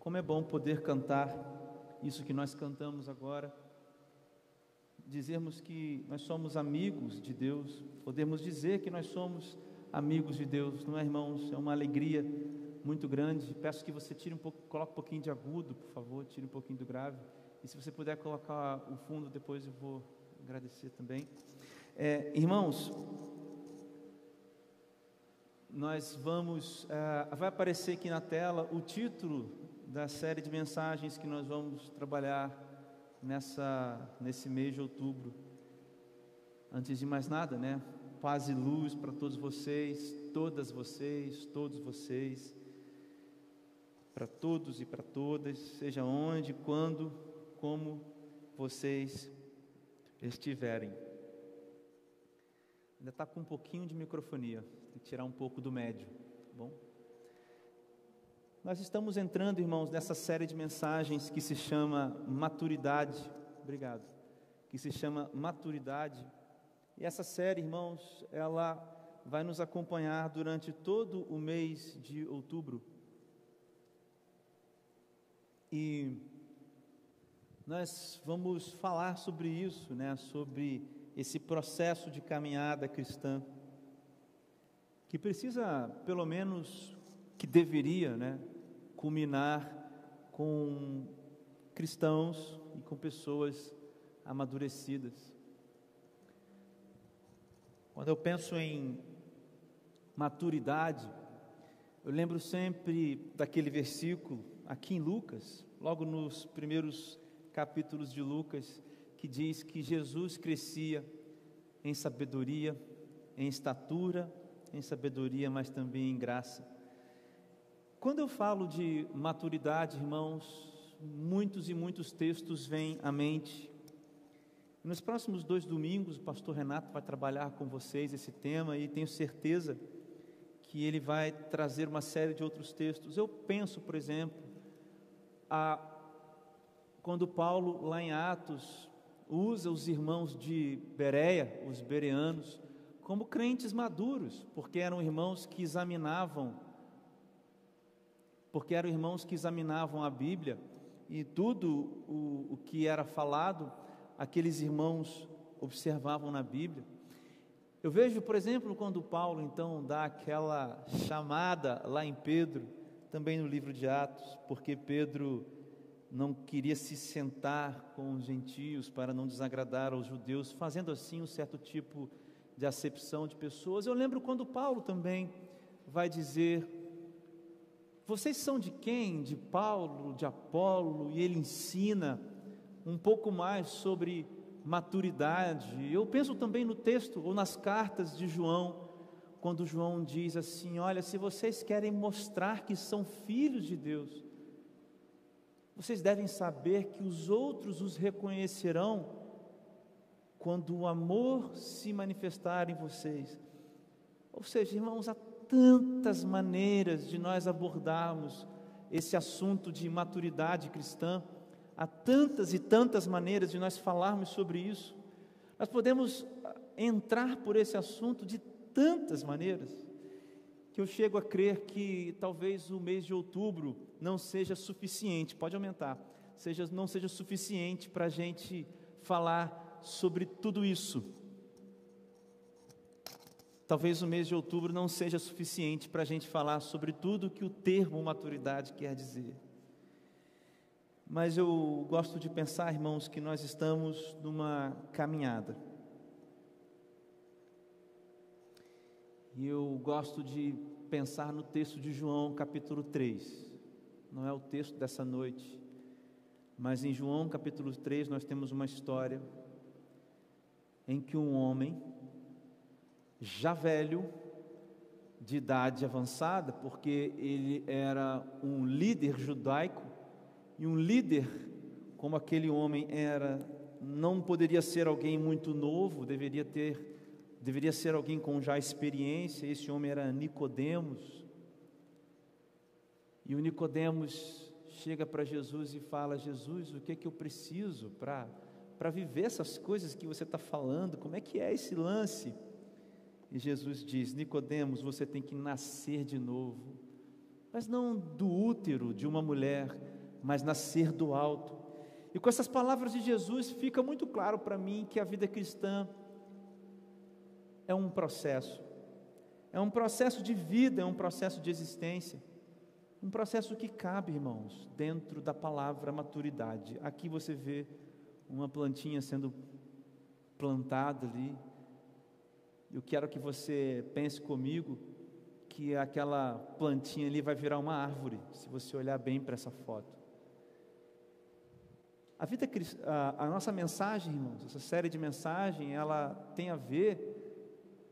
Como é bom poder cantar isso que nós cantamos agora, dizermos que nós somos amigos de Deus, podemos dizer que nós somos amigos de Deus, não é, irmãos? É uma alegria muito grande. Peço que você tire um pouco, coloque um pouquinho de agudo, por favor, tire um pouquinho do grave, e se você puder colocar o fundo, depois eu vou agradecer também. Irmãos, nós vamos, vai aparecer aqui na tela o título da série de mensagens que nós vamos trabalhar nesse mês de outubro. Antes de mais nada, né? Paz e luz para todos vocês, todas vocês, todos vocês, para todos e para todas, seja onde, quando, como vocês estiverem. Ainda está com um pouquinho de microfonia, tem que tirar um pouco do médio, tá bom? Nós estamos entrando, irmãos, nessa série de mensagens que se chama Maturidade. Obrigado. Que se chama Maturidade. E essa série, irmãos, ela vai nos acompanhar durante todo o mês de outubro. E nós vamos falar sobre isso, né? Sobre esse processo de caminhada cristã, que precisa, pelo menos, que deveria, né, culminar com cristãos e com pessoas amadurecidas. Quando eu penso em maturidade, eu lembro sempre daquele versículo aqui em Lucas, logo nos primeiros capítulos de Lucas, que diz que Jesus crescia em sabedoria, em estatura, em sabedoria, mas também em graça. Quando eu falo de maturidade, irmãos, muitos e muitos textos vêm à mente. Nos próximos 2 domingos, o pastor Renato vai trabalhar com vocês esse tema e tenho certeza que ele vai trazer uma série de outros textos. Eu penso, por exemplo, quando Paulo, lá em Atos, usa os irmãos de Bereia, os bereanos, como crentes maduros, porque eram irmãos que examinavam a Bíblia, e tudo o que era falado, aqueles irmãos observavam na Bíblia. Eu vejo, por exemplo, quando Paulo então dá aquela chamada lá em Pedro, também no livro de Atos, porque Pedro não queria se sentar com os gentios para não desagradar aos judeus, fazendo assim um certo tipo de acepção de pessoas. Eu lembro quando Paulo também vai dizer: vocês são de quem? De Paulo, de Apolo? E ele ensina um pouco mais sobre maturidade. Eu penso também no texto, ou nas cartas de João, quando João diz assim: olha, se vocês querem mostrar que são filhos de Deus, vocês devem saber que os outros os reconhecerão quando o amor se manifestar em vocês. Ou seja, irmãos, há tantas maneiras de nós abordarmos esse assunto de maturidade cristã, há tantas e tantas maneiras de nós falarmos sobre isso. Nós podemos entrar por esse assunto de tantas maneiras, que eu chego a crer que talvez o mês de outubro não seja suficiente, pode aumentar, não seja suficiente para a gente falar sobre tudo isso. Talvez o mês de outubro não seja suficiente para a gente falar sobre tudo o que o termo maturidade quer dizer. Mas eu gosto de pensar, irmãos, que nós estamos numa caminhada. E eu gosto de pensar no texto de João, capítulo 3. Não é o texto dessa noite, mas em João, capítulo 3, nós temos uma história em que um homem já velho, de idade avançada, porque ele era um líder judaico, e um líder como aquele homem era, não poderia ser alguém muito novo, deveria ser alguém com já experiência. Esse homem era Nicodemos, e o Nicodemos chega para Jesus e fala: Jesus, o que é que eu preciso para viver essas coisas que você está falando? Como é que é esse lance? E Jesus diz: Nicodemos, você tem que nascer de novo. mas não do útero de uma mulher, mas nascer do alto. E com essas palavras de Jesus fica muito claro para mim que a vida cristã é um processo. É um processo de vida, é um processo de existência. Um processo que cabe, irmãos, dentro da palavra maturidade. Aqui você vê uma plantinha sendo plantada ali. Eu quero que você pense comigo que aquela plantinha ali vai virar uma árvore, se você olhar bem para essa foto. A vida cristã, a nossa mensagem, irmãos, essa série de mensagens, ela tem a ver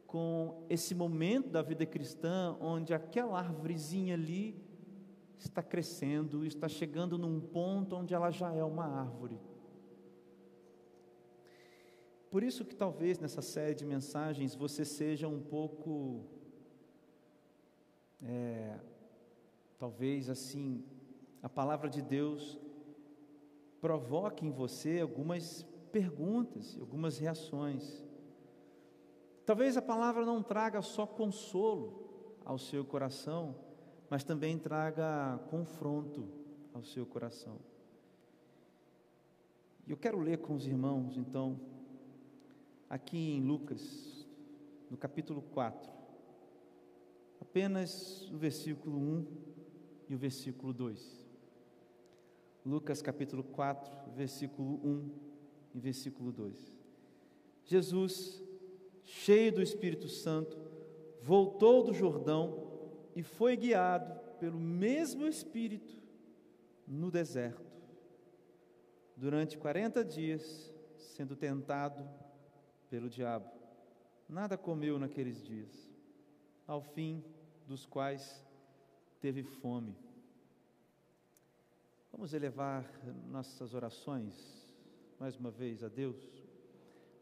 com esse momento da vida cristã, onde aquela árvorezinha ali está crescendo, está chegando num ponto onde ela já é uma árvore. Por isso que talvez nessa série de mensagens você seja um pouco, talvez assim, a palavra de Deus provoque em você algumas perguntas, algumas reações. Talvez a palavra não traga só consolo ao seu coração, mas também traga confronto ao seu coração. E eu quero ler com os irmãos, então, aqui em Lucas, no capítulo 4, apenas o versículo 1 e o versículo 2. Lucas capítulo 4, versículo 1 e versículo 2. Jesus, cheio do Espírito Santo, voltou do Jordão e foi guiado pelo mesmo Espírito no deserto, durante 40 dias, sendo tentado pelo diabo. Nada comeu naqueles dias, ao fim dos quais teve fome. Vamos elevar nossas orações, mais uma vez, a Deus.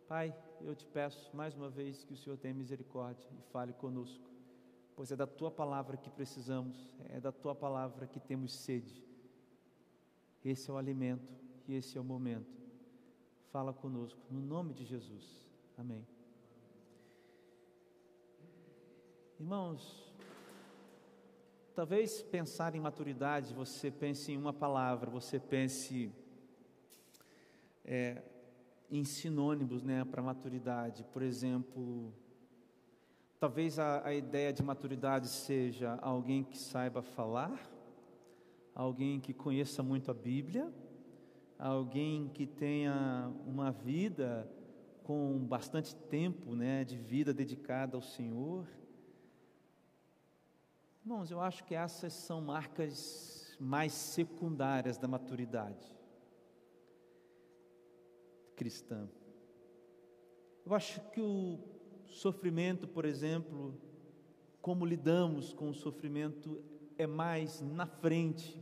Pai, eu te peço, mais uma vez, que o Senhor tenha misericórdia e fale conosco, pois é da Tua Palavra que precisamos, é da Tua Palavra que temos sede. Esse é o alimento e esse é o momento. Fala conosco, no nome de Jesus. Amém. Irmãos, talvez pensar em maturidade, você pense em uma palavra, você pense em sinônimos, né, para maturidade. Por exemplo, talvez a ideia de maturidade seja alguém que saiba falar, alguém que conheça muito a Bíblia, alguém que tenha uma vida com bastante tempo, né, de vida dedicada ao Senhor. Irmãos, eu acho que essas são marcas mais secundárias da maturidade cristã. Eu acho que o sofrimento, por exemplo, como lidamos com o sofrimento, é mais na frente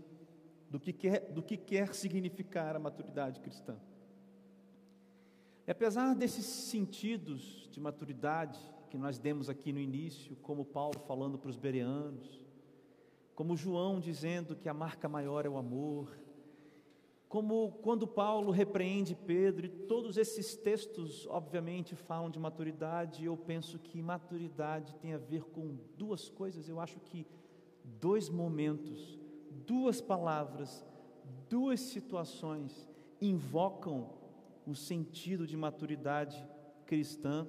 do que quer significar a maturidade cristã. E apesar desses sentidos de maturidade que nós demos aqui no início, como Paulo falando para os bereanos, como João dizendo que a marca maior é o amor, como quando Paulo repreende Pedro, e todos esses textos obviamente falam de maturidade, eu penso que maturidade tem a ver com duas coisas, eu acho que dois momentos, duas palavras, duas situações invocam o sentido de maturidade cristã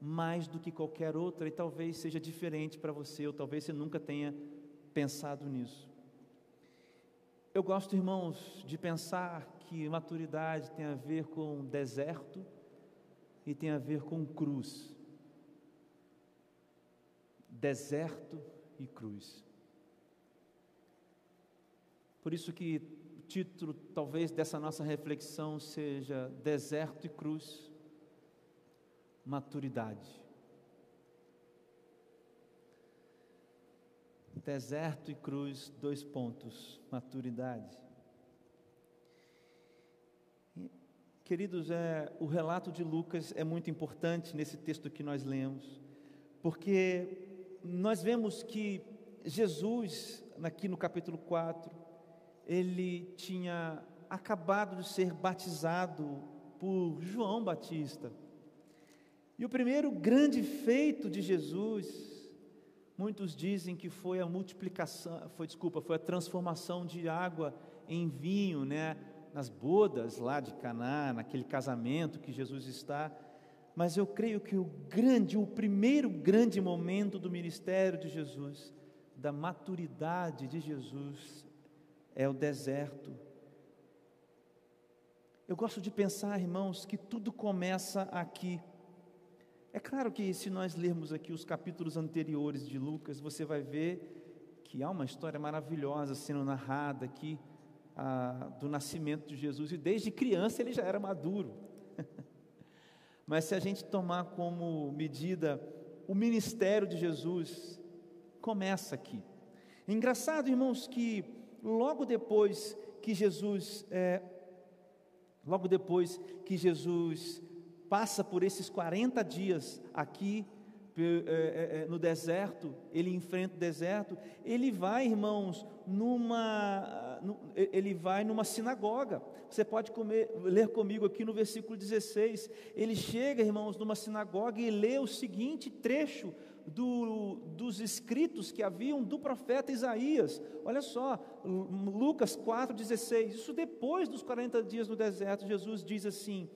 mais do que qualquer outra, e talvez seja diferente para você, ou talvez você nunca tenha pensado nisso. Eu gosto, irmãos, de pensar que maturidade tem a ver com deserto e tem a ver com cruz. Deserto e cruz. Por isso que o título, talvez, dessa nossa reflexão seja Deserto e Cruz, Maturidade. Deserto e cruz, dois pontos, maturidade. Queridos, o relato de Lucas é muito importante nesse texto que nós lemos, porque nós vemos que Jesus, aqui no capítulo 4, ele tinha acabado de ser batizado por João Batista. E o primeiro grande feito de Jesus Muitos dizem que foi a multiplicação, foi a transformação de água em vinho, né? Nas bodas lá de Caná, naquele casamento que Jesus está. Mas eu creio que o primeiro grande momento do ministério de Jesus, da maturidade de Jesus, é o deserto. Eu gosto de pensar, irmãos, que tudo começa aqui. É claro que se nós lermos aqui os capítulos anteriores de Lucas, você vai ver que há uma história maravilhosa sendo narrada aqui, do nascimento de Jesus, e desde criança ele já era maduro. Mas se a gente tomar como medida o ministério de Jesus, começa aqui. É engraçado, irmãos, que logo depois que Jesus passa por esses 40 dias aqui no deserto, ele enfrenta o deserto, ele vai, irmãos, numa sinagoga. Você pode ler comigo aqui no versículo 16, ele chega, irmãos, numa sinagoga e lê o seguinte trecho dos escritos que haviam do profeta Isaías. Olha só, Lucas 4,16, isso depois dos 40 dias no deserto. Jesus diz assim,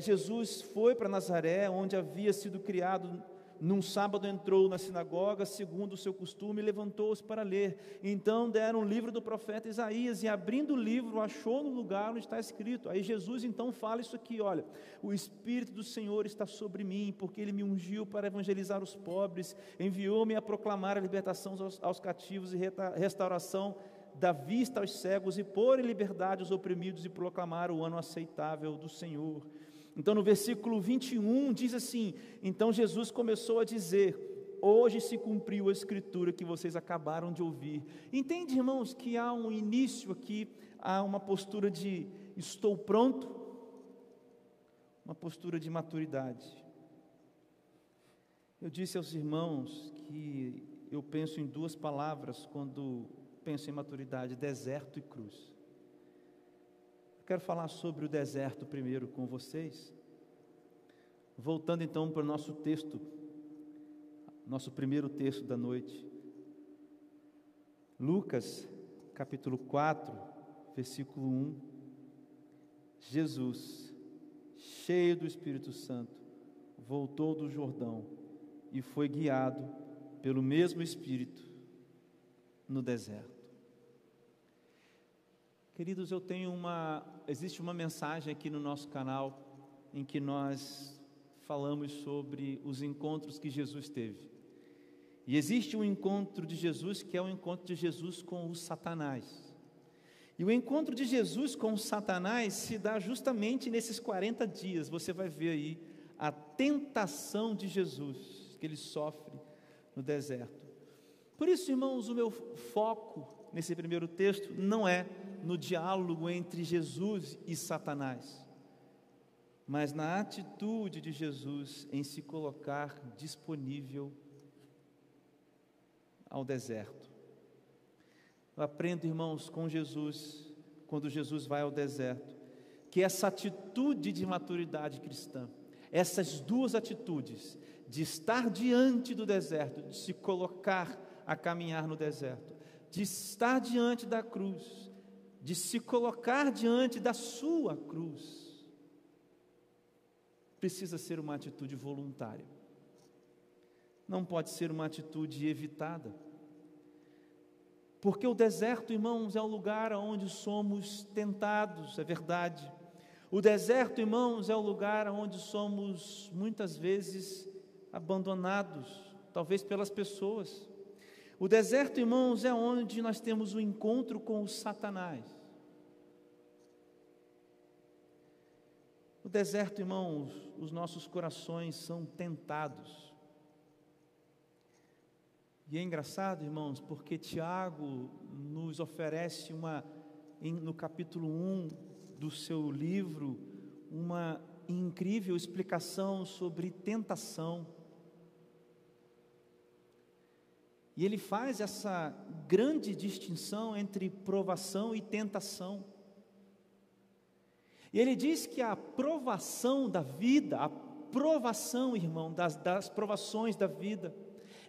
Jesus foi para Nazaré, onde havia sido criado. Num sábado entrou na sinagoga, segundo o seu costume, e levantou-se para ler. Então deram o livro do profeta Isaías, e abrindo o livro, achou no lugar onde está escrito. Aí Jesus então fala isso aqui, olha: o Espírito do Senhor está sobre mim, porque Ele me ungiu para evangelizar os pobres, enviou-me a proclamar a libertação aos cativos e restauração da vista aos cegos, e pôr em liberdade os oprimidos, e proclamar o ano aceitável do Senhor. Então no versículo 21 diz assim, então Jesus começou a dizer, hoje se cumpriu a escritura que vocês acabaram de ouvir. Entende, irmãos, que há um início aqui, há uma postura de estou pronto, uma postura de maturidade. Eu disse aos irmãos que eu penso em duas palavras quando penso em maturidade: deserto e cruz. Quero falar sobre o deserto primeiro com vocês, voltando então para o nosso texto, nosso primeiro texto da noite, Lucas capítulo 4, versículo 1, Jesus, cheio do Espírito Santo, voltou do Jordão e foi guiado pelo mesmo Espírito no deserto. Queridos, existe uma mensagem aqui no nosso canal em que nós falamos sobre os encontros que Jesus teve. E existe um encontro de Jesus que é o encontro de Jesus com o Satanás. E o encontro de Jesus com o Satanás se dá justamente nesses 40 dias. Você vai ver aí a tentação de Jesus que ele sofre no deserto. Por isso, irmãos, o meu foco nesse primeiro texto não é no diálogo entre Jesus e Satanás, mas na atitude de Jesus em se colocar disponível ao deserto. Eu aprendo, irmãos, com Jesus, quando Jesus vai ao deserto, que essa atitude de maturidade cristã, essas duas atitudes, de estar diante do deserto, de se colocar a caminhar no deserto, de estar diante da cruz, de se colocar diante da sua cruz, precisa ser uma atitude voluntária, não pode ser uma atitude evitada, porque o deserto, irmãos, é um lugar onde somos tentados, é verdade. O deserto, irmãos, é um lugar onde somos muitas vezes abandonados, talvez pelas pessoas. O deserto, irmãos, é onde nós temos o encontro com o Satanás. O deserto, irmãos, os nossos corações são tentados. E é engraçado, irmãos, porque Tiago nos oferece no capítulo 1 do seu livro, uma incrível explicação sobre tentação. E ele faz essa grande distinção entre provação e tentação. E ele diz que a provação da vida, a provação, irmão, das provações da vida,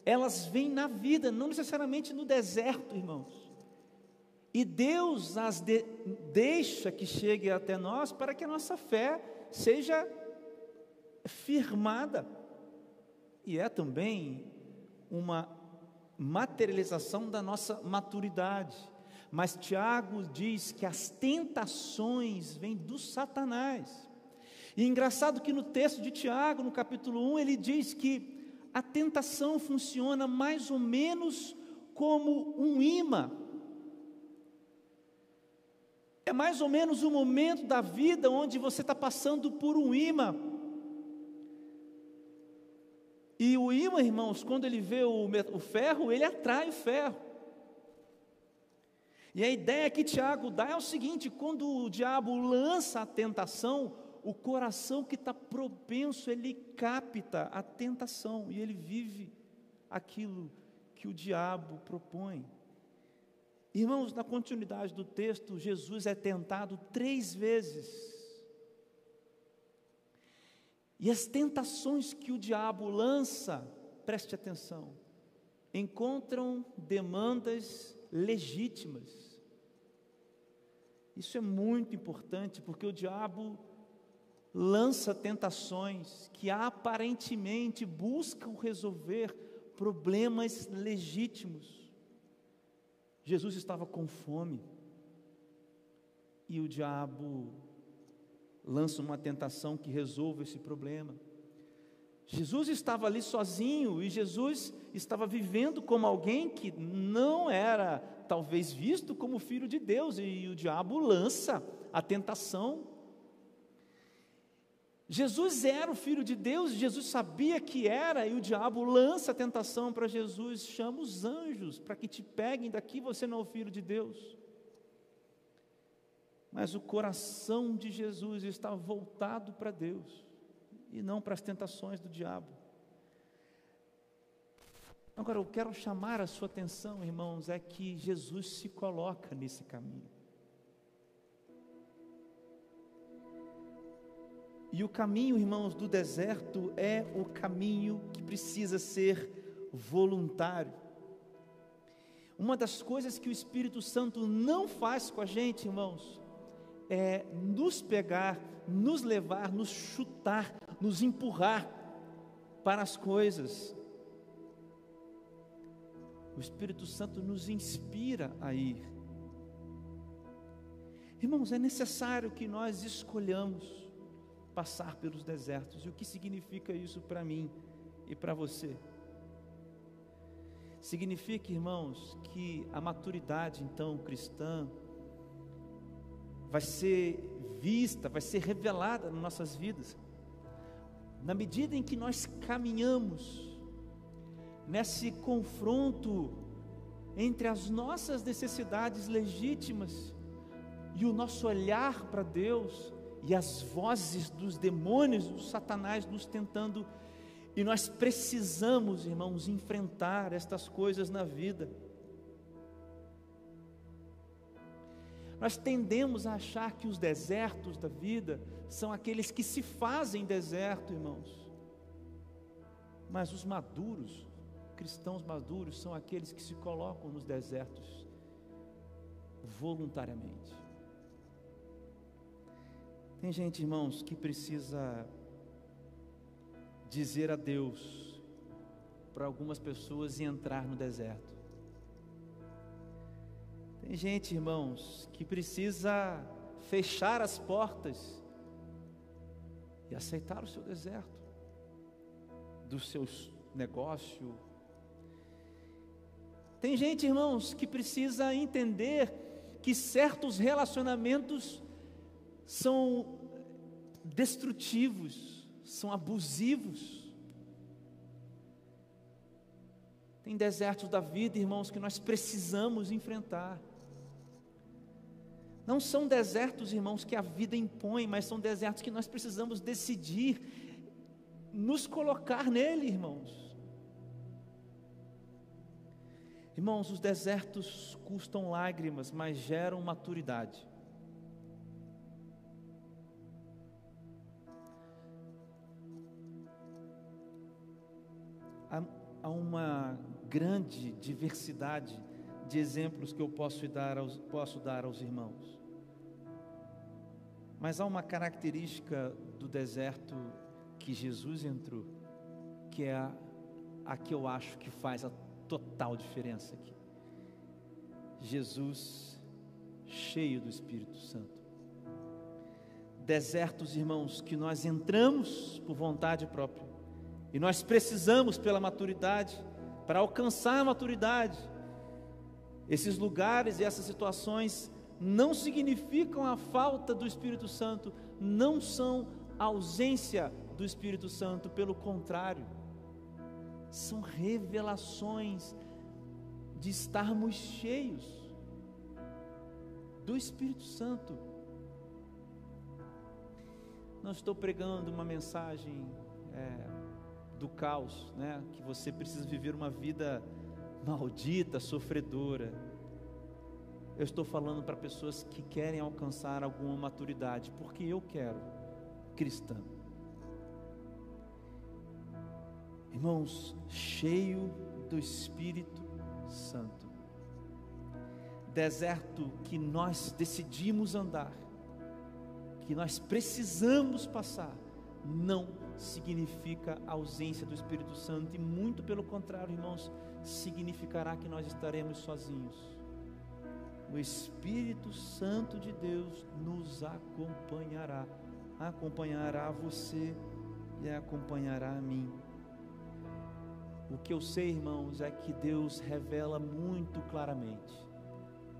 elas vêm na vida, não necessariamente no deserto, irmãos. E Deus as deixa que chegue até nós para que a nossa fé seja firmada. E é também uma materialização da nossa maturidade. Mas Tiago diz que as tentações vêm do Satanás. E é engraçado que no texto de Tiago, no capítulo 1, ele diz que a tentação funciona mais ou menos como um imã. É mais ou menos um momento da vida onde você está passando por um imã. E o imã, irmãos, quando ele vê o ferro, ele atrai o ferro. E a ideia que Tiago dá é o seguinte: quando o diabo lança a tentação, o coração que está propenso, ele capta a tentação e ele vive aquilo que o diabo propõe. Irmãos, na continuidade do texto, Jesus é tentado 3 vezes. E as tentações que o diabo lança, preste atenção, encontram demandas legítimas. Isso é muito importante, porque o diabo lança tentações que aparentemente buscam resolver problemas legítimos. Jesus estava com fome e o diabo lança uma tentação que resolve esse problema. Jesus estava ali sozinho e Jesus estava vivendo como alguém que não era talvez visto como filho de Deus, e o diabo lança a tentação. Jesus era o filho de Deus, Jesus sabia que era, e o diabo lança a tentação para Jesus: chama os anjos para que te peguem daqui, você não é o filho de Deus. Mas o coração de Jesus está voltado para Deus e não para as tentações do diabo. Agora eu quero chamar a sua atenção, irmãos, é que Jesus se coloca nesse caminho. E o caminho, irmãos, do deserto é o caminho que precisa ser voluntário. Uma das coisas que o Espírito Santo não faz com a gente, irmãos, é nos pegar, nos levar, nos chutar, nos empurrar para as coisas. O Espírito Santo nos inspira a ir. Irmãos, é necessário que nós escolhamos passar pelos desertos. E o que significa isso para mim e para você? Significa, irmãos, que a maturidade então cristã vai ser vista, vai ser revelada nas nossas vidas, na medida em que nós caminhamos nesse confronto entre as nossas necessidades legítimas e o nosso olhar para Deus, e as vozes dos demônios, do Satanás nos tentando. E nós precisamos, irmãos, enfrentar estas coisas na vida. Nós tendemos a achar que os desertos da vida são aqueles que se fazem deserto, irmãos. Mas os maduros, cristãos maduros, são aqueles que se colocam nos desertos voluntariamente. Tem gente, irmãos, que precisa dizer adeus para algumas pessoas e entrar no deserto. Tem gente, irmãos, que precisa fechar as portas e aceitar o seu deserto, do seu negócio. Tem gente, irmãos, que precisa entender que certos relacionamentos são destrutivos, são abusivos. Tem desertos da vida, irmãos, que nós precisamos enfrentar. Não são desertos, irmãos, que a vida impõe, mas são desertos que nós precisamos decidir, nos colocar nele, irmãos. Irmãos, os desertos custam lágrimas, mas geram maturidade. há uma grande diversidade de exemplos que eu posso dar aos irmãos. Mas há uma característica do deserto que Jesus entrou, que é a que eu acho que faz a total diferença aqui. Jesus cheio do Espírito Santo. Desertos, irmãos, que nós entramos por vontade própria, e nós precisamos pela maturidade, para alcançar a maturidade. Esses lugares e essas situações não significam a falta do Espírito Santo, não são a ausência do Espírito Santo, pelo contrário, são revelações de estarmos cheios do Espírito Santo. Não estou pregando uma mensagem do caos, né? Que você precisa viver uma vida maldita, sofredora. Eu estou falando para pessoas que querem alcançar alguma maturidade, porque eu quero, cristã. Irmãos, cheio do Espírito Santo. Deserto que nós decidimos andar, que nós precisamos passar, não significa a ausência do Espírito Santo, e muito pelo contrário, irmãos, significará que nós estaremos sozinhos. O Espírito Santo de Deus nos acompanhará, acompanhará você e acompanhará a mim. O que eu sei, irmãos, é que Deus revela muito claramente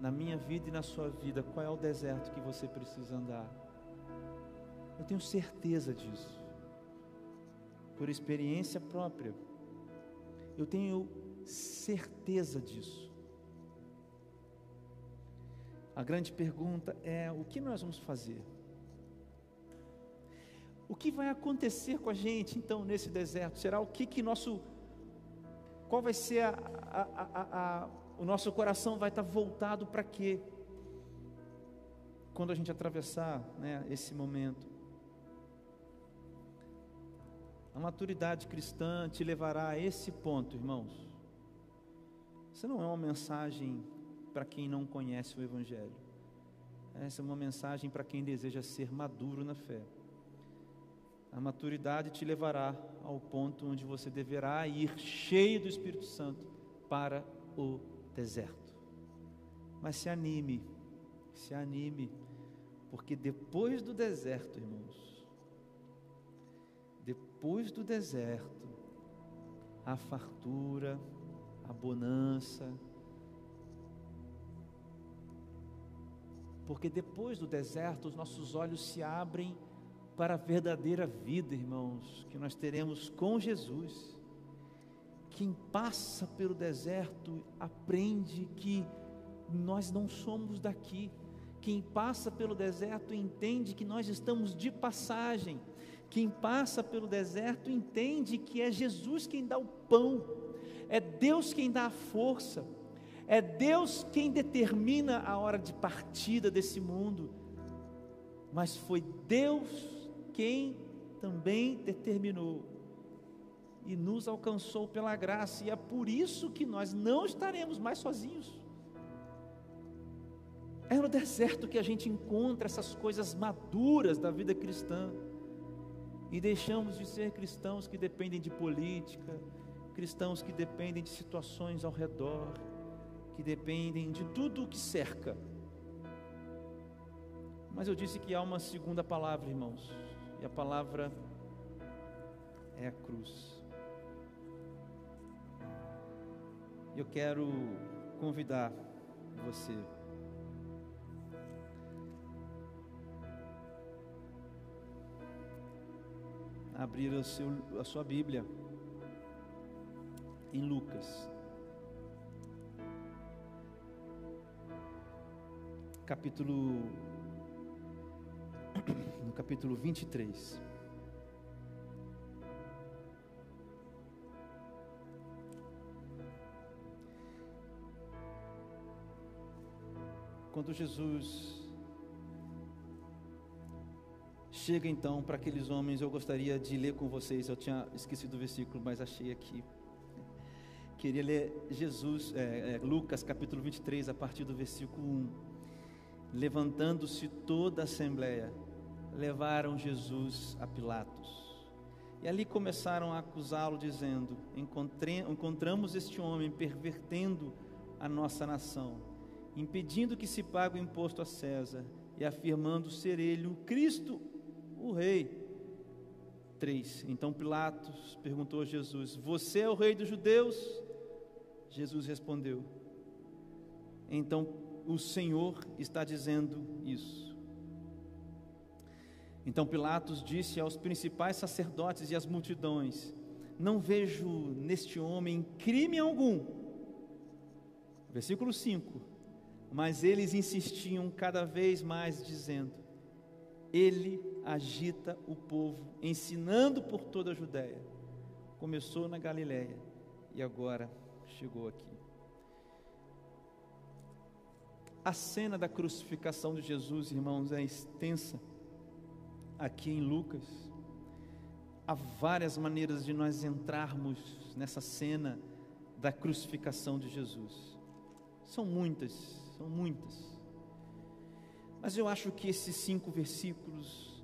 na minha vida e na sua vida qual é o deserto que você precisa andar. Eu tenho certeza disso, por experiência própria. Eu tenho certeza disso. A grande pergunta é: o que nós vamos fazer? O que vai acontecer com a gente então nesse deserto? Será qual vai ser o nosso coração vai estar voltado para quê? Quando a gente atravessar, né, esse momento. A maturidade cristã te levará a esse ponto, irmãos. Isso não é uma mensagem para quem não conhece o Evangelho. Essa é uma mensagem para quem deseja ser maduro na fé. A maturidade te levará ao ponto onde você deverá ir cheio do Espírito Santo para o deserto. Mas se anime, porque depois do deserto, irmãos, depois do deserto, a fartura, a bonança, porque depois do deserto os nossos olhos se abrem para a verdadeira vida, irmãos, que nós teremos com Jesus. Quem passa pelo deserto aprende que nós não somos daqui. Quem passa pelo deserto entende que nós estamos de passagem. Quem passa pelo deserto entende que é Jesus quem dá o pão, é Deus quem dá a força, é Deus quem determina a hora de partida desse mundo, mas foi Deus quem também determinou e nos alcançou pela graça, e é por isso que nós não estaremos mais sozinhos. É no deserto que a gente encontra essas coisas maduras da vida cristã, e deixamos de ser cristãos que dependem de política, cristãos que dependem de situações ao redor, que dependem de tudo o que cerca. Mas eu disse que há uma segunda palavra, irmãos, e a palavra é a cruz. Eu quero convidar você a abrir a sua Bíblia em Lucas, no capítulo 23. Quando Jesus chega então para aqueles homens, eu gostaria de ler com vocês, eu tinha esquecido o versículo, mas achei aqui. Queria ler Lucas capítulo 23, a partir do versículo 1. Levantando-se toda a assembleia, levaram Jesus a Pilatos. E ali começaram a acusá-lo, dizendo: encontramos este homem pervertendo a nossa nação, impedindo que se pague o imposto a César e afirmando ser ele o Cristo, o Rei. 3. Então Pilatos perguntou a Jesus: você é o Rei dos Judeus? Jesus respondeu: então o Senhor está dizendo isso. Então Pilatos disse aos principais sacerdotes e às multidões: não vejo neste homem crime algum. Versículo 5. Mas eles insistiam cada vez mais, dizendo: ele agita o povo, ensinando por toda a Judéia. Começou na Galiléia e agora chegou aqui. A cena da crucificação de Jesus, irmãos, é extensa. Aqui em Lucas, há várias maneiras de nós entrarmos nessa cena da crucificação de Jesus. São muitas. Mas eu acho que esses 5 versículos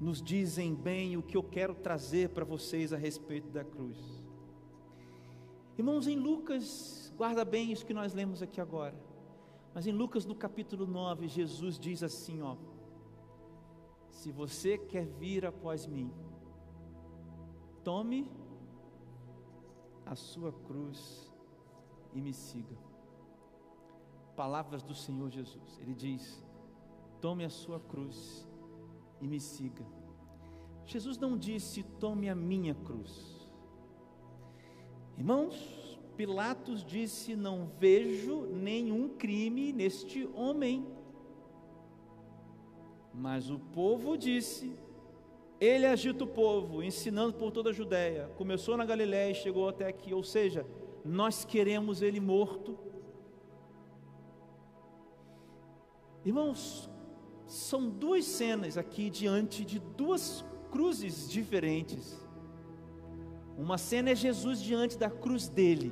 nos dizem bem o que eu quero trazer para vocês a respeito da cruz. Irmãos, em Lucas, guarda bem isso que nós lemos aqui agora. Mas em Lucas, no capítulo 9, Jesus diz assim, ó: se você quer vir após mim, tome a sua cruz e me siga. Palavras do Senhor Jesus. Ele diz: tome a sua cruz e me siga. Jesus não disse: tome a minha cruz. Irmãos, Pilatos disse: não vejo nenhum crime neste homem. Mas o povo disse: ele agita o povo, ensinando por toda a Judéia, começou na Galiléia e chegou até aqui. Ou seja, nós queremos ele morto. Irmãos, são 2 cenas aqui diante de 2 cruzes diferentes. Uma cena é Jesus diante da cruz dele,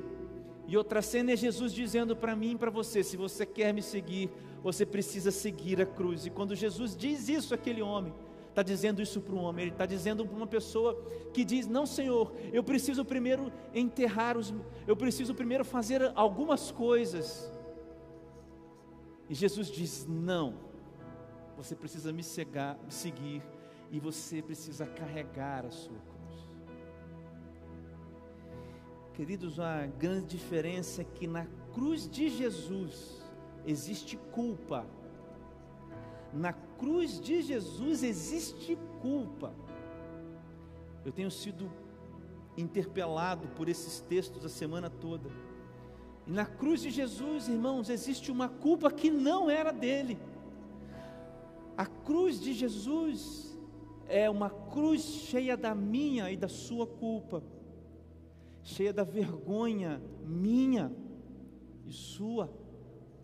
e outra cena é Jesus dizendo para mim e para você: se você quer me seguir, você precisa seguir a cruz. E quando Jesus diz isso àquele homem, está dizendo isso para um homem, ele está dizendo para uma pessoa que diz: não, Senhor, eu preciso primeiro eu preciso primeiro fazer algumas coisas. E Jesus diz: não, você precisa me seguir, e você precisa carregar a sua cruz. Queridos, a grande diferença é que na cruz de Jesus existe culpa. Na cruz de Jesus existe culpa. Eu tenho sido interpelado por esses textos a semana toda. Na cruz de Jesus, irmãos, existe uma culpa que não era dele. A cruz de Jesus é uma cruz cheia da minha e da sua culpa, cheia da vergonha minha e sua.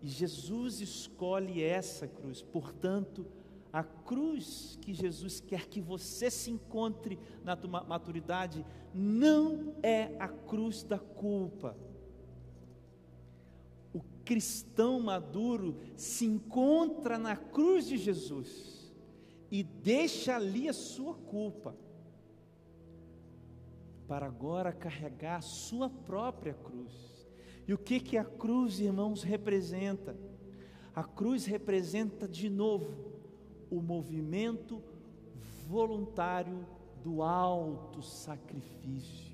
E Jesus escolhe essa cruz. Portanto, a cruz que Jesus quer que você se encontre na tua maturidade não é a cruz da culpa. O cristão maduro se encontra na cruz de Jesus e deixa ali a sua culpa, para agora carregar a sua própria cruz. E o que a cruz, irmãos, representa? A cruz representa, de novo, o movimento voluntário do alto sacrifício.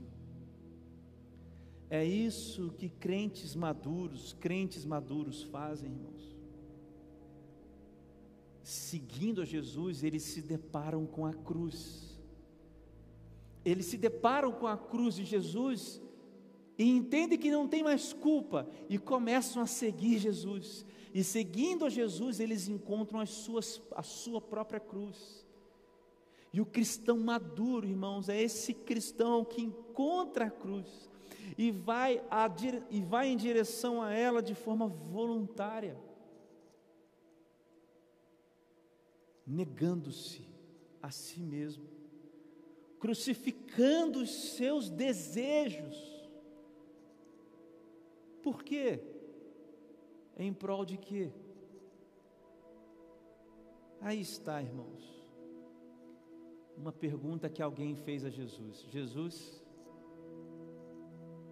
É isso que crentes maduros fazem, irmãos. Seguindo a Jesus, eles se deparam com a cruz. Eles se deparam com a cruz de Jesus e entendem que não tem mais culpa, e começam a seguir Jesus. E seguindo a Jesus, eles encontram a sua própria cruz. E o cristão maduro, irmãos, é esse cristão que encontra a cruz e vai em direção a ela de forma voluntária, negando-se a si mesmo, crucificando os seus desejos, Por quê? Em prol de quê? Aí está, irmãos, uma pergunta que alguém fez a Jesus: Jesus,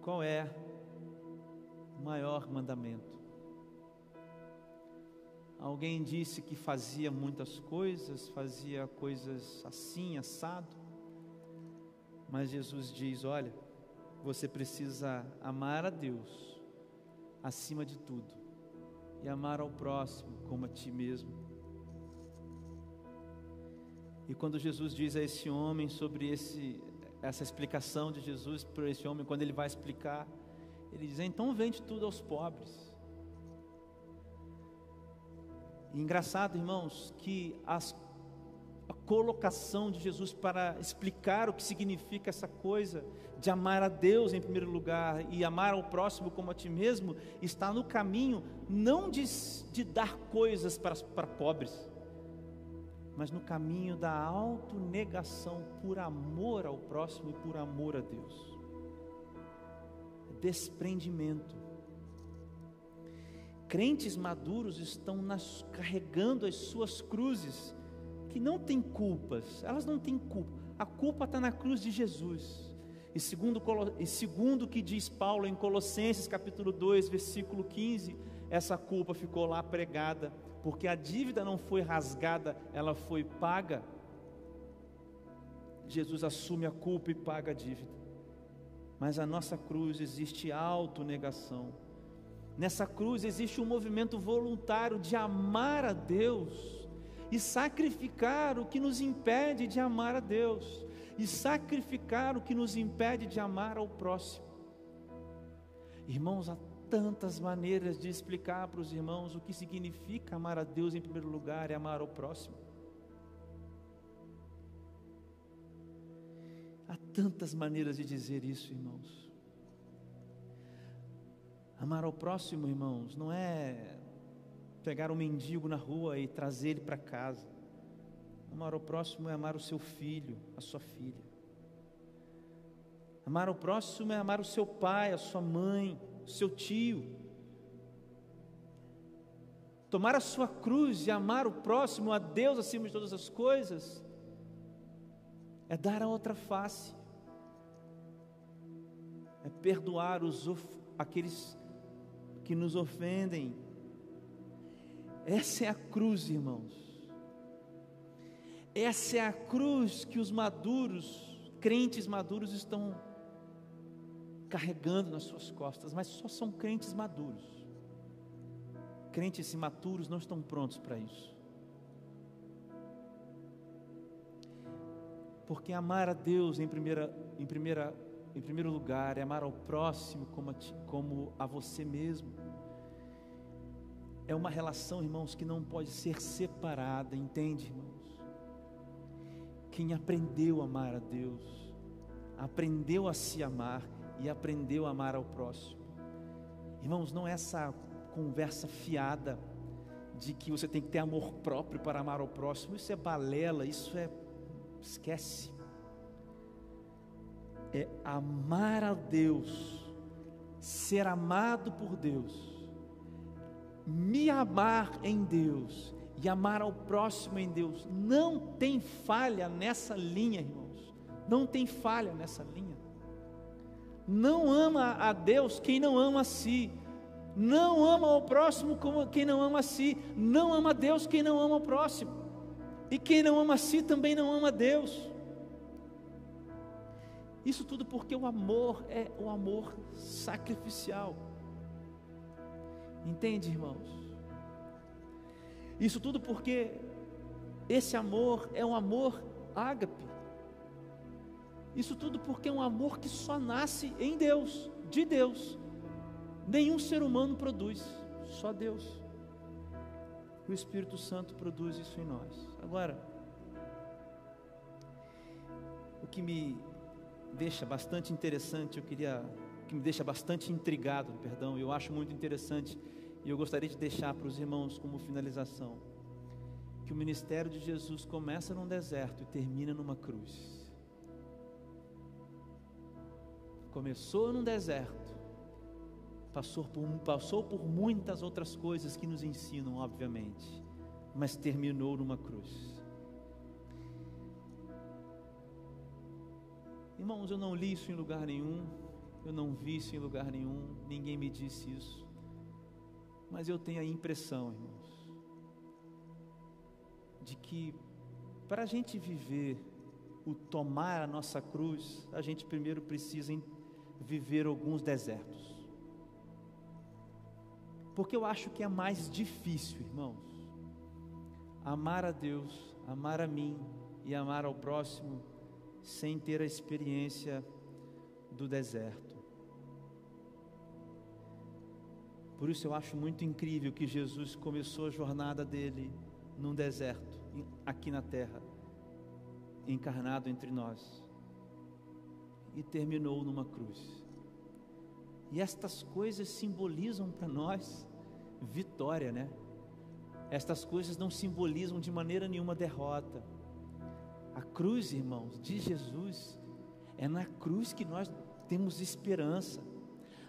qual é o maior mandamento? Alguém disse que fazia muitas coisas, fazia coisas assim, assado, mas Jesus diz: olha, você precisa amar a Deus acima de tudo e amar ao próximo como a ti mesmo. E quando Jesus diz a esse homem sobre essa explicação de Jesus para esse homem, quando ele vai explicar, ele diz: então vende tudo aos pobres. E engraçado, irmãos, que a colocação de Jesus para explicar o que significa essa coisa de amar a Deus em primeiro lugar e amar ao próximo como a ti mesmo, está no caminho não de dar coisas para pobres, mas no caminho da autonegação por amor ao próximo e por amor a Deus. Desprendimento. Crentes maduros estão carregando as suas cruzes, que não têm culpas, elas não têm culpa, a culpa está na cruz de Jesus. E segundo o que diz Paulo em Colossenses capítulo 2, versículo 15, essa culpa ficou lá pregada, porque a dívida não foi rasgada, ela foi paga. Jesus assume a culpa e paga a dívida. Mas a nossa cruz existe autonegação. Nessa cruz existe um movimento voluntário de amar a Deus e sacrificar o que nos impede de amar a Deus e sacrificar o que nos impede de amar ao próximo. Irmãos, há tantas maneiras de explicar para os irmãos o que significa amar a Deus em primeiro lugar e amar ao próximo. Há tantas maneiras de dizer isso, irmãos. Amar ao próximo, irmãos, não é pegar um mendigo na rua e trazer ele para casa. Amar ao próximo é amar o seu filho, a sua filha. Amar ao próximo é amar o seu pai, a sua mãe, seu tio. Tomar a sua cruz e amar o próximo, a Deus acima de todas as coisas, é dar a outra face, é perdoar aqueles que nos ofendem. Essa é a cruz, irmãos, essa é a cruz que os maduros, crentes maduros, estão carregando nas suas costas, mas só são crentes maduros. Crentes imaturos não estão prontos para isso, porque amar a Deus em primeiro lugar é amar ao próximo como a você mesmo. É uma relação, irmãos, que não pode ser separada, entende, irmãos? Quem aprendeu a amar a Deus, aprendeu a se amar e aprendeu a amar ao próximo. Irmãos, não é essa conversa fiada de que você tem que ter amor próprio para amar ao próximo. Isso é balela, esquece. É amar a Deus, ser amado por Deus, me amar em Deus e amar ao próximo em Deus. Não tem falha nessa linha, irmãos, não tem falha nessa linha. Não ama a Deus quem não ama a si, não ama ao próximo como quem não ama a si, não ama a Deus quem não ama o próximo, e quem não ama a si também não ama a Deus. Isso tudo porque o amor é o amor sacrificial, entende, irmãos? Isso tudo porque esse amor é um amor ágape. Isso tudo porque é um amor que só nasce em Deus, de Deus. Nenhum ser humano produz, só Deus. O Espírito Santo produz isso em nós. Agora, o que me deixa bastante interessante, o que me deixa bastante intrigado, eu acho muito interessante, e eu gostaria de deixar para os irmãos como finalização, que o ministério de Jesus começa num deserto e termina numa cruz. Começou num deserto, passou por muitas outras coisas que nos ensinam, obviamente, mas terminou numa cruz. Irmãos, eu não li isso em lugar nenhum, eu não vi isso em lugar nenhum, ninguém me disse isso, mas eu tenho a impressão, irmãos, de que para a gente viver o tomar a nossa cruz, a gente primeiro precisa viver alguns desertos, porque eu acho que é mais difícil, irmãos, amar a Deus, amar a mim e amar ao próximo, sem ter a experiência do deserto. Por isso eu acho muito incrível que Jesus começou a jornada dele num deserto, aqui na terra, encarnado entre nós, e terminou numa cruz. E estas coisas simbolizam para nós vitória, né? Estas coisas não simbolizam de maneira nenhuma derrota. A cruz, irmãos, de Jesus, é na cruz que nós temos esperança.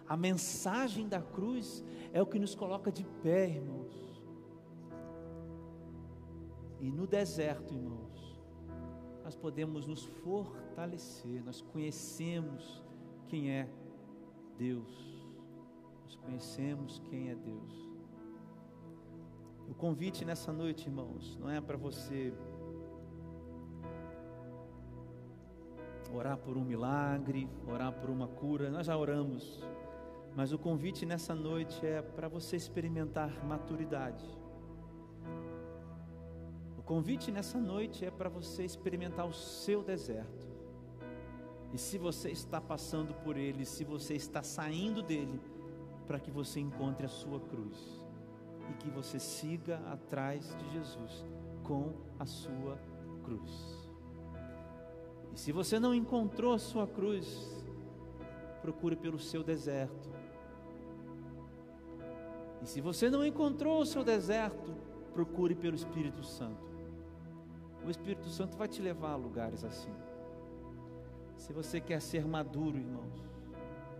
A mensagem da cruz é o que nos coloca de pé, irmãos. E no deserto, irmãos, nós podemos nos fortalecer, nós conhecemos quem é Deus. Nós conhecemos quem é Deus. O convite nessa noite, irmãos, não é para você orar por um milagre, orar por uma cura, nós já oramos, mas o convite nessa noite é para você experimentar maturidade. O convite nessa noite é para você experimentar o seu deserto, e se você está passando por ele, se você está saindo dele, para que você encontre a sua cruz, e que você siga atrás de Jesus com a sua cruz. E se você não encontrou a sua cruz, procure pelo seu deserto. E se você não encontrou o seu deserto, procure pelo Espírito Santo. O Espírito Santo vai te levar a lugares assim. Se você quer ser maduro, irmãos,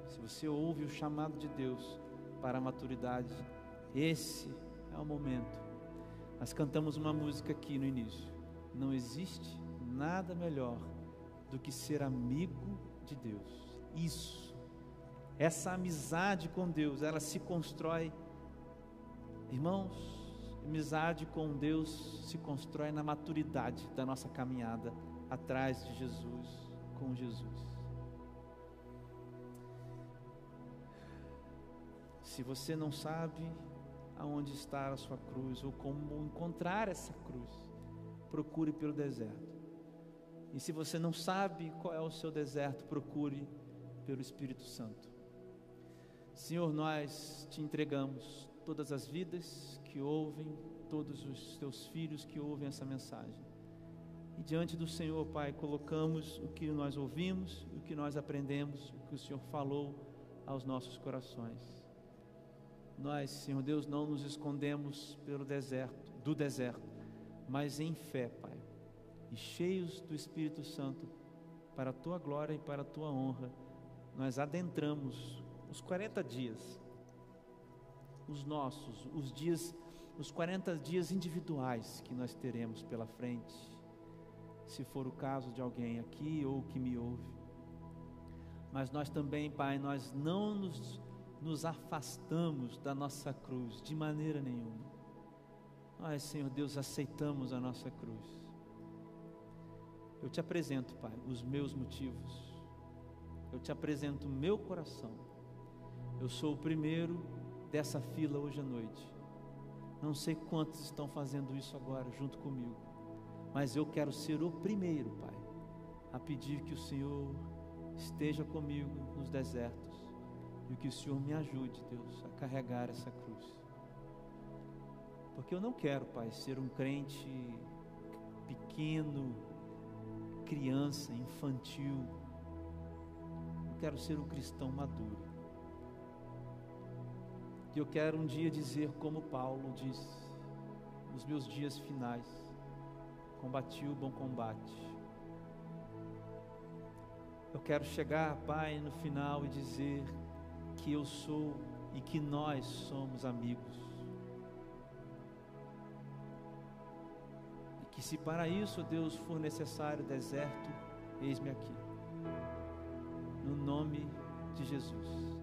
se você ouve o chamado de Deus para a maturidade, esse é o momento. Nós cantamos uma música aqui no início. Não existe nada melhor do que ser amigo de Deus. Isso, essa amizade com Deus, ela se constrói, irmãos, amizade com Deus se constrói na maturidade da nossa caminhada atrás de Jesus, com Jesus. Se você não sabe aonde está a sua cruz, ou como encontrar essa cruz, procure pelo deserto. E se você não sabe qual é o seu deserto, procure pelo Espírito Santo. Senhor, nós te entregamos todas as vidas que ouvem, todos os teus filhos que ouvem essa mensagem. E diante do Senhor, Pai, colocamos o que nós ouvimos, o que nós aprendemos, o que o Senhor falou aos nossos corações. Nós, Senhor Deus, não nos escondemos pelo deserto, do deserto, mas em fé, Pai, e cheios do Espírito Santo, para a Tua glória e para a Tua honra, nós adentramos os 40 dias, os nossos, os dias, os 40 dias individuais que nós teremos pela frente, se for o caso de alguém aqui ou que me ouve. Mas nós também, Pai, nós não nos afastamos da nossa cruz, de maneira nenhuma. Nós, Senhor Deus, aceitamos a nossa cruz. Eu te apresento, Pai, os meus motivos, eu te apresento o meu coração. Eu sou o primeiro dessa fila hoje à noite, não sei quantos estão fazendo isso agora junto comigo, mas eu quero ser o primeiro, Pai, a pedir que o Senhor esteja comigo nos desertos, e que o Senhor me ajude, Deus, a carregar essa cruz, porque eu não quero, Pai, ser um crente pequeno, criança, infantil. Eu quero ser um cristão maduro, e eu quero um dia dizer como Paulo disse: nos meus dias finais, combati o bom combate. Eu quero chegar, Pai, no final e dizer que eu sou e que nós somos amigos. E que se para isso, Deus, for necessário deserto, eis-me aqui. No nome de Jesus.